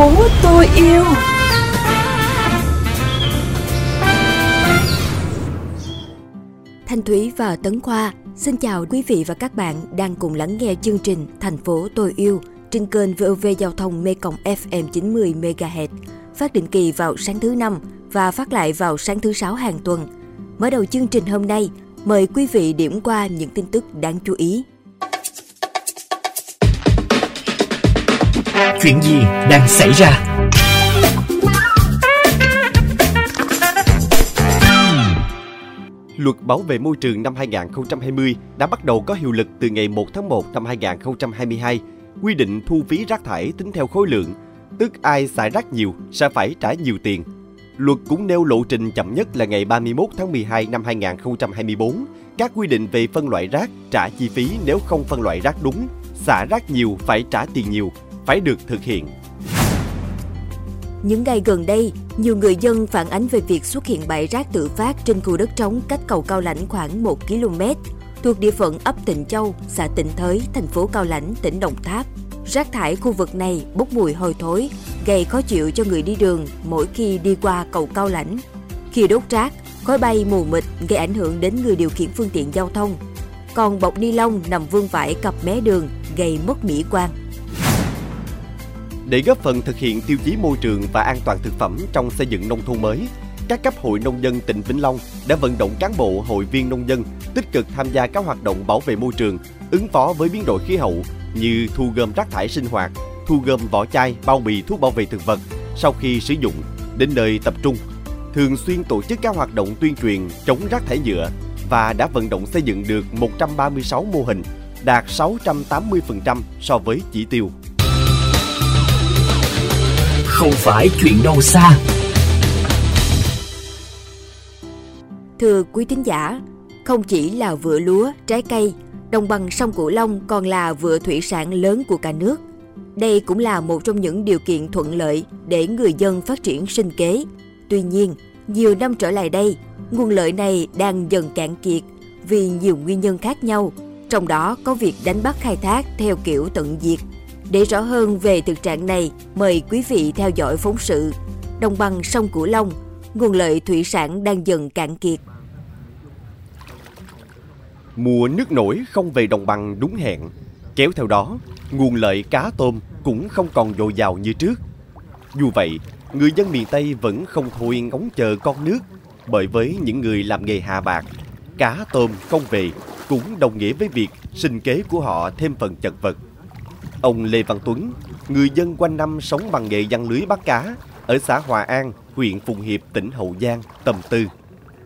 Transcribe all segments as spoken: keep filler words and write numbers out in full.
phố tôi yêu. Thành Thủy và Tấn Khoa xin chào quý vị và các bạn đang cùng lắng nghe chương trình Thành phố tôi yêu trên kênh vê o vê Giao thông mê ép em chín mươi MHz, phát định kỳ vào sáng thứ năm và phát lại vào sáng thứ sáu hàng tuần. Mở đầu chương trình hôm nay, mời quý vị điểm qua những tin tức đáng chú ý. Chuyện gì đang xảy ra? Luật bảo vệ môi trường năm hai không hai không đã bắt đầu có hiệu lực từ ngày một tháng một năm hai nghìn không trăm hai mươi hai, quy định thu phí rác thải tính theo khối lượng, tức ai xả rác nhiều sẽ phải trả nhiều tiền. Luật cũng nêu lộ trình chậm nhất là ngày ba mươi mốt tháng mười hai năm hai nghìn không trăm hai mươi bốn, các quy định về phân loại rác, trả chi phí nếu không phân loại rác đúng, xả rác nhiều phải trả tiền nhiều, phải được thực hiện. Những ngày gần đây, nhiều người dân phản ánh về việc xuất hiện bãi rác tự phát trên khu đất trống cách cầu Cao Lãnh khoảng một ki lô mét, thuộc địa phận ấp Tịnh Châu, xã Tịnh Thới, thành phố Cao Lãnh, tỉnh Đồng Tháp. Rác thải khu vực này bốc mùi hôi thối, gây khó chịu cho người đi đường mỗi khi đi qua cầu Cao Lãnh. Khi đốt rác, khói bay mù mịt gây ảnh hưởng đến người điều khiển phương tiện giao thông. Còn bọc ni lông nằm vương vãi cặp mé đường gây mất mỹ quan. Để góp phần thực hiện tiêu chí môi trường và an toàn thực phẩm trong xây dựng nông thôn mới, các cấp hội nông dân tỉnh Vĩnh Long đã vận động cán bộ, hội viên nông dân tích cực tham gia các hoạt động bảo vệ môi trường, ứng phó với biến đổi khí hậu như thu gom rác thải sinh hoạt, thu gom vỏ chai, bao bì thuốc bảo vệ thực vật sau khi sử dụng đến nơi tập trung, thường xuyên tổ chức các hoạt động tuyên truyền chống rác thải nhựa và đã vận động xây dựng được một trăm ba mươi sáu mô hình, đạt sáu trăm tám mươi phần trăm so với chỉ tiêu. Không phải chuyện đâu xa. Thưa quý thính giả, không chỉ là vựa lúa, trái cây, đồng bằng sông Cửu Long còn là vựa thủy sản lớn của cả nước. Đây cũng là một trong những điều kiện thuận lợi để người dân phát triển sinh kế. Tuy nhiên, nhiều năm trở lại đây, nguồn lợi này đang dần cạn kiệt vì nhiều nguyên nhân khác nhau, trong đó có việc đánh bắt khai thác theo kiểu tận diệt. Để rõ hơn về thực trạng này, mời quý vị theo dõi phóng sự Đồng bằng sông Cửu Long, nguồn lợi thủy sản đang dần cạn kiệt. Mùa nước nổi không về đồng bằng đúng hẹn, kéo theo đó, nguồn lợi cá tôm cũng không còn dồi dào như trước. Dù vậy, người dân miền Tây vẫn không thôi ngóng chờ con nước, bởi với những người làm nghề hà bạc, cá tôm không về cũng đồng nghĩa với việc sinh kế của họ thêm phần chật vật. Ông Lê Văn Tuấn, người dân quanh năm sống bằng nghề giăng lưới bắt cá ở xã Hòa An, huyện Phụng Hiệp, tỉnh Hậu Giang, tâm tư.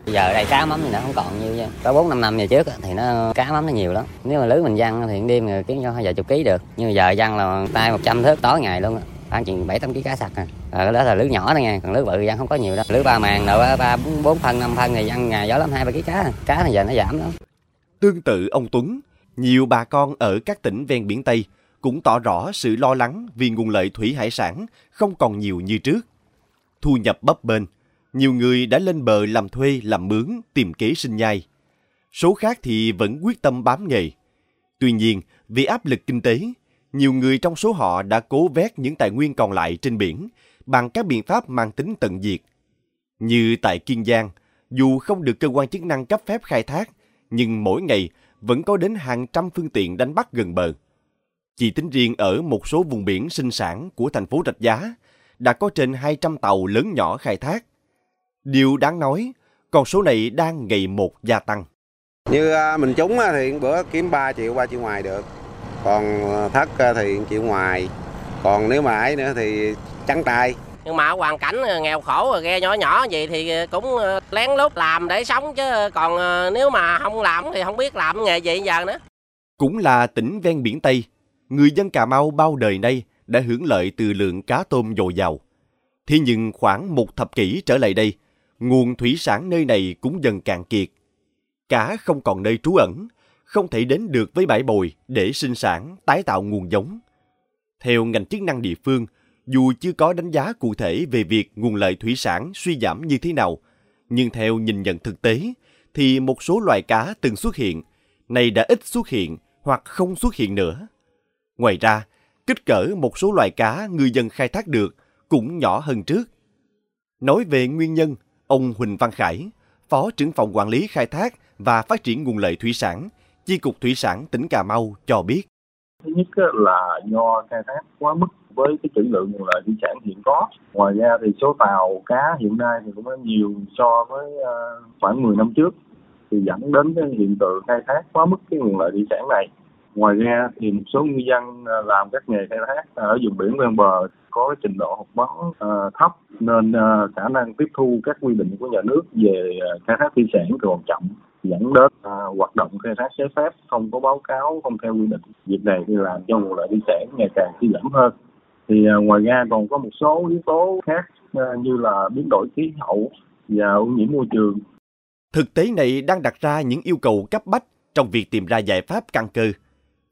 Giờ đây cá mắm thì nó không còn nhiều nha. Có bốn năm năm về trước thì nó cá mắm nó nhiều lắm. Nếu mà lưới mình giăng thì đêm người kiếm cho vài chục ký được. Nhưng mà giờ giăng là tay một trăm thớt tối ngày luôn á. Khoảng chừng bảy tám ký cá sặc à. Rồi đó là lưới nhỏ thôi nha, còn lưới bự giăng không có nhiều đâu. Lưới ba màng rồi ba bốn phân năm phân thì giăng ngày gió lắm hai ba ký cá. Cá bây giờ nó giảm lắm. Tương tự ông Tuấn, nhiều bà con ở các tỉnh ven biển Tây cũng tỏ rõ sự lo lắng vì nguồn lợi thủy hải sản không còn nhiều như trước. Thu nhập bấp bênh, nhiều người đã lên bờ làm thuê, làm mướn, tìm kế sinh nhai. Số khác thì vẫn quyết tâm bám nghề. Tuy nhiên, vì áp lực kinh tế, nhiều người trong số họ đã cố vét những tài nguyên còn lại trên biển bằng các biện pháp mang tính tận diệt. Như tại Kiên Giang, dù không được cơ quan chức năng cấp phép khai thác, nhưng mỗi ngày vẫn có đến hàng trăm phương tiện đánh bắt gần bờ. Chỉ tính riêng ở một số vùng biển sinh sản của thành phố Rạch Giá, đã có trên hai trăm tàu lớn nhỏ khai thác. Điều đáng nói, con số này đang ngày một gia tăng. Như mình trúng thì bữa kiếm ba triệu, ba triệu ngoài được, còn thất thì một triệu ngoài, còn nếu mà ấy nữa thì trắng tay. Nhưng mà ở hoàn cảnh nghèo khổ rồi ghe nhỏ nhỏ vậy thì cũng lén lút làm để sống chứ, còn nếu mà không làm thì không biết làm nghề gì giờ nữa. Cũng là tỉnh ven biển Tây, người dân Cà Mau bao đời nay đã hưởng lợi từ lượng cá tôm dồi dào. Thế nhưng khoảng một thập kỷ trở lại đây, nguồn thủy sản nơi này cũng dần cạn kiệt. Cá không còn nơi trú ẩn, không thể đến được với bãi bồi để sinh sản, tái tạo nguồn giống. Theo ngành chức năng địa phương, dù chưa có đánh giá cụ thể về việc nguồn lợi thủy sản suy giảm như thế nào, nhưng theo nhìn nhận thực tế, thì một số loài cá từng xuất hiện, nay đã ít xuất hiện hoặc không xuất hiện nữa. Ngoài ra, kích cỡ một số loài cá ngư dân khai thác được cũng nhỏ hơn trước. Nói về nguyên nhân, ông Huỳnh Văn Khải, Phó trưởng phòng quản lý khai thác và phát triển nguồn lợi thủy sản, Chi cục Thủy sản tỉnh Cà Mau cho biết. Thứ nhất là do khai thác quá mức với cái trữ lượng nguồn lợi thủy sản hiện có. Ngoài ra thì số tàu cá hiện nay thì cũng nhiều so với khoảng mười năm trước, thì dẫn đến cái hiện tượng khai thác quá mức cái nguồn lợi thủy sản này. Ngoài ra thì một số ngư dân làm các nghề khai thác ở vùng biển ven bờ có cái trình độ học vấn thấp nên khả năng tiếp thu các quy định của nhà nước về khai thác thủy sản còn chậm, dẫn đến hoạt động khai thác trái phép, không có báo cáo, không theo quy định. Việc này thì làm cho nguồn lợi thủy sản ngày càng suy giảm hơn. Thì ngoài ra còn có một số yếu tố khác như là biến đổi khí hậu và ô nhiễm môi trường. Thực tế này đang đặt ra những yêu cầu cấp bách trong việc tìm ra giải pháp căn cơ.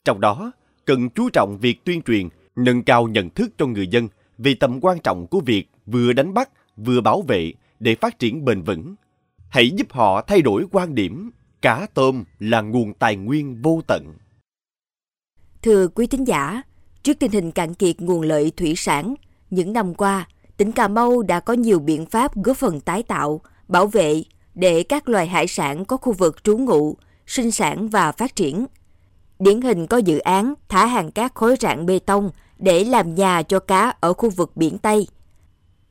Trong đó, cần chú trọng việc tuyên truyền, nâng cao nhận thức cho người dân về tầm quan trọng của việc vừa đánh bắt, vừa bảo vệ để phát triển bền vững. Hãy giúp họ thay đổi quan điểm, cá tôm là nguồn tài nguyên vô tận. Thưa quý thính giả, trước tình hình cạn kiệt nguồn lợi thủy sản, những năm qua, tỉnh Cà Mau đã có nhiều biện pháp góp phần tái tạo, bảo vệ để các loài hải sản có khu vực trú ngụ, sinh sản và phát triển. Điển hình có dự án thả hàng cát khối rạn bê tông để làm nhà cho cá ở khu vực biển Tây.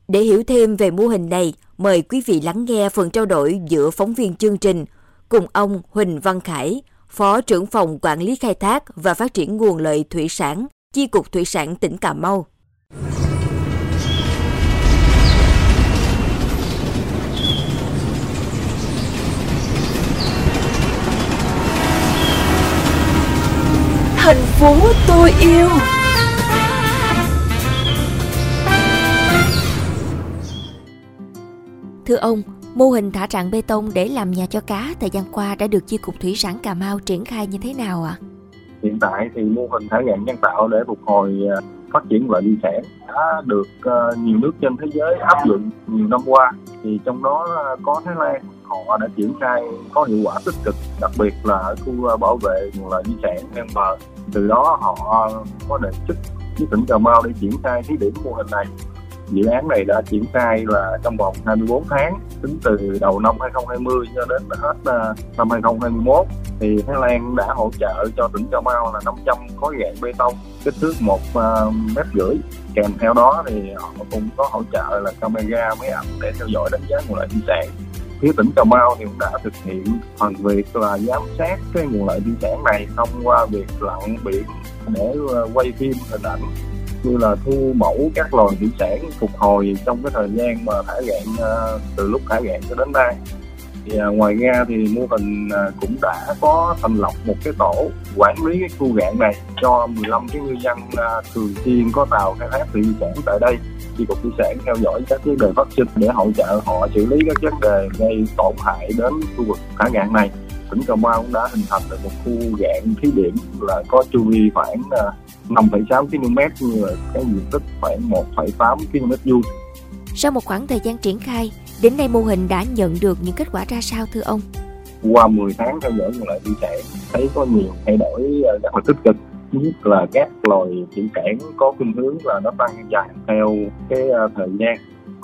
Để hiểu thêm về mô hình này, mời quý vị lắng nghe phần trao đổi giữa phóng viên chương trình cùng ông Huỳnh Văn Khải, Phó trưởng phòng quản lý khai thác và phát triển nguồn lợi thủy sản, Chi cục Thủy sản tỉnh Cà Mau. Thành phố tôi yêu. Thưa ông, mô hình thả rạn bê tông để làm nhà cho cá thời gian qua đã được Chi cục Thủy sản Cà Mau triển khai như thế nào ạ? À? Hiện tại thì mô hình thả rạn nhân tạo để phục hồi phát triển lợi thủy sản đã được nhiều nước trên thế giới áp dụng nhiều năm qua. Thì trong đó có Thái Lan, họ đã triển khai có hiệu quả tích cực, đặc biệt là ở khu bảo vệ nguồn lợi thủy sản ven bờ. Từ đó họ có đề xuất với tỉnh Cà Mau để triển khai thí điểm mô hình này. Dự án này đã triển khai là trong vòng hai mươi bốn tháng, tính từ đầu năm hai không hai không cho đến hết năm hai không hai mốt. Thì Thái Lan đã hỗ trợ cho tỉnh Cà Mau là năm trăm khối rạn bê tông kích thước một mét rưỡi. Kèm theo đó thì họ cũng có hỗ trợ là camera, máy ảnh để theo dõi đánh giá nguồn lợi thủy sản. Phía tỉnh Cà Mau thì cũng đã thực hiện phần việc là giám sát cái nguồn lợi thủy sản này thông qua việc lặn biển để quay phim hình ảnh, như là thu mẫu các loài thủy sản phục hồi trong cái thời gian mà thả rạn, từ lúc thả rạn cho đến nay. Thì ngoài ra thì mô hình cũng đã có thành lập một cái tổ quản lý cái khu rạn này cho mười lăm cái ngư dân thường xuyên có tàu khai thác thủy sản tại đây. Chi cục Thủy sản theo dõi các vấn đề phát sinh để hỗ trợ họ xử lý các vấn đề gây tổn hại đến khu vực thả rạn này. Tỉnh Cà Mau cũng đã hình thành được một khu rạn thí điểm là có chu vi khoảng năm phẩy sáu ki lô mét, như là cái diện tích khoảng một phẩy tám ki lô mét vuông. Sau một khoảng thời gian triển khai, đến nay mô hình đã nhận được những kết quả ra sao thưa ông? Qua mười tháng theo dõi nguồn lợi thủy sản, thấy có nhiều thay đổi rất là tích cực. Nhất là các loài thủy sản có khuynh hướng là nó tăng dần theo cái thời gian,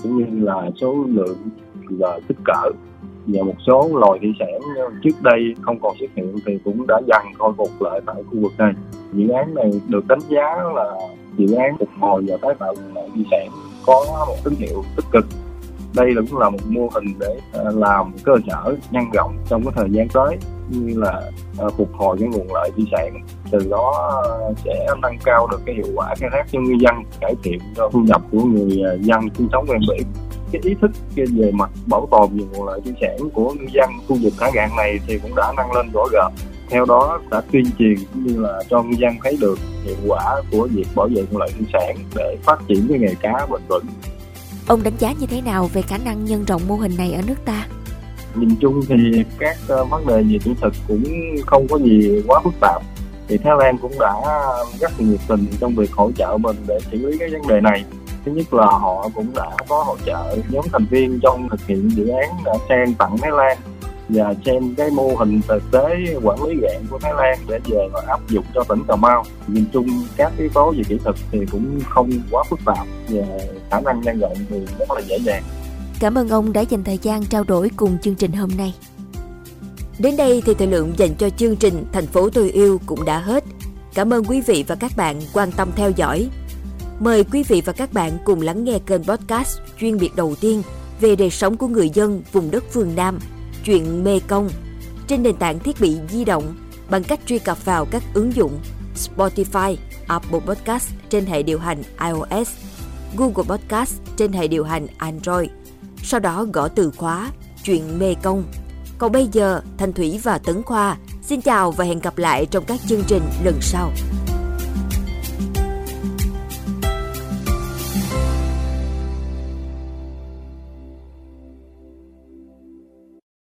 cũng như là số lượng và kích cỡ. Và một số loài thủy sản trước đây không còn xuất hiện thì cũng đã dần khôi phục lại tại khu vực này. Dự án này được đánh giá là dự án phục hồi và tái tạo nguồn lợi thủy sản có một tín hiệu tích cực. Đây cũng là một mô hình để làm cơ sở nhân rộng trong cái thời gian tới, như là phục hồi cái nguồn lợi thủy sản, từ đó sẽ nâng cao được cái hiệu quả khai thác cho ngư dân, cải thiện thu nhập của người dân sinh sống ven biển. Cái ý thức về mặt bảo tồn về nguồn lợi thủy sản của ngư dân khu vực thả rạn này thì cũng đã nâng lên rõ rệt. Theo đó đã tuyên truyền cũng như là cho ngư dân thấy được hiệu quả của việc bảo vệ nguồn lợi thủy sản để phát triển cái nghề cá bền vững. Ông đánh giá như thế nào về khả năng nhân rộng mô hình này ở nước ta? Nhìn chung thì các vấn đề về kỹ thuật cũng không có gì quá phức tạp. Thì Thái Lan cũng đã rất nhiệt tình trong việc hỗ trợ mình để xử lý cái vấn đề này. Thứ nhất là họ cũng đã có hỗ trợ nhóm thành viên trong thực hiện dự án đã sang tặng Thái Lan. và xem cái mô hình thực tế quản lý dạng của Thái Lan để về và áp dụng cho tỉnh Cà Mau. Nhìn chung các yếu tố về kỹ thuật thì cũng không quá phức tạp và khả năng nhân rộng thì rất là dễ dàng. Cảm ơn ông đã dành thời gian trao đổi cùng chương trình hôm nay. Đến đây thì thời lượng dành cho chương trình Thành phố tôi yêu cũng đã hết. Cảm ơn quý vị và các bạn quan tâm theo dõi. Mời quý vị và các bạn cùng lắng nghe kênh podcast chuyên biệt đầu tiên về đời sống của người dân vùng đất phương Nam, Chuyện Mê Công, trên nền tảng thiết bị di động bằng cách truy cập vào các ứng dụng Spotify, Apple Podcast trên hệ điều hành iOS, Google Podcast trên hệ điều hành Android. Sau đó gõ từ khóa Chuyện Mê Công. Còn bây giờ, Thành Thủy và Tấn Khoa xin chào và hẹn gặp lại trong các chương trình lần sau.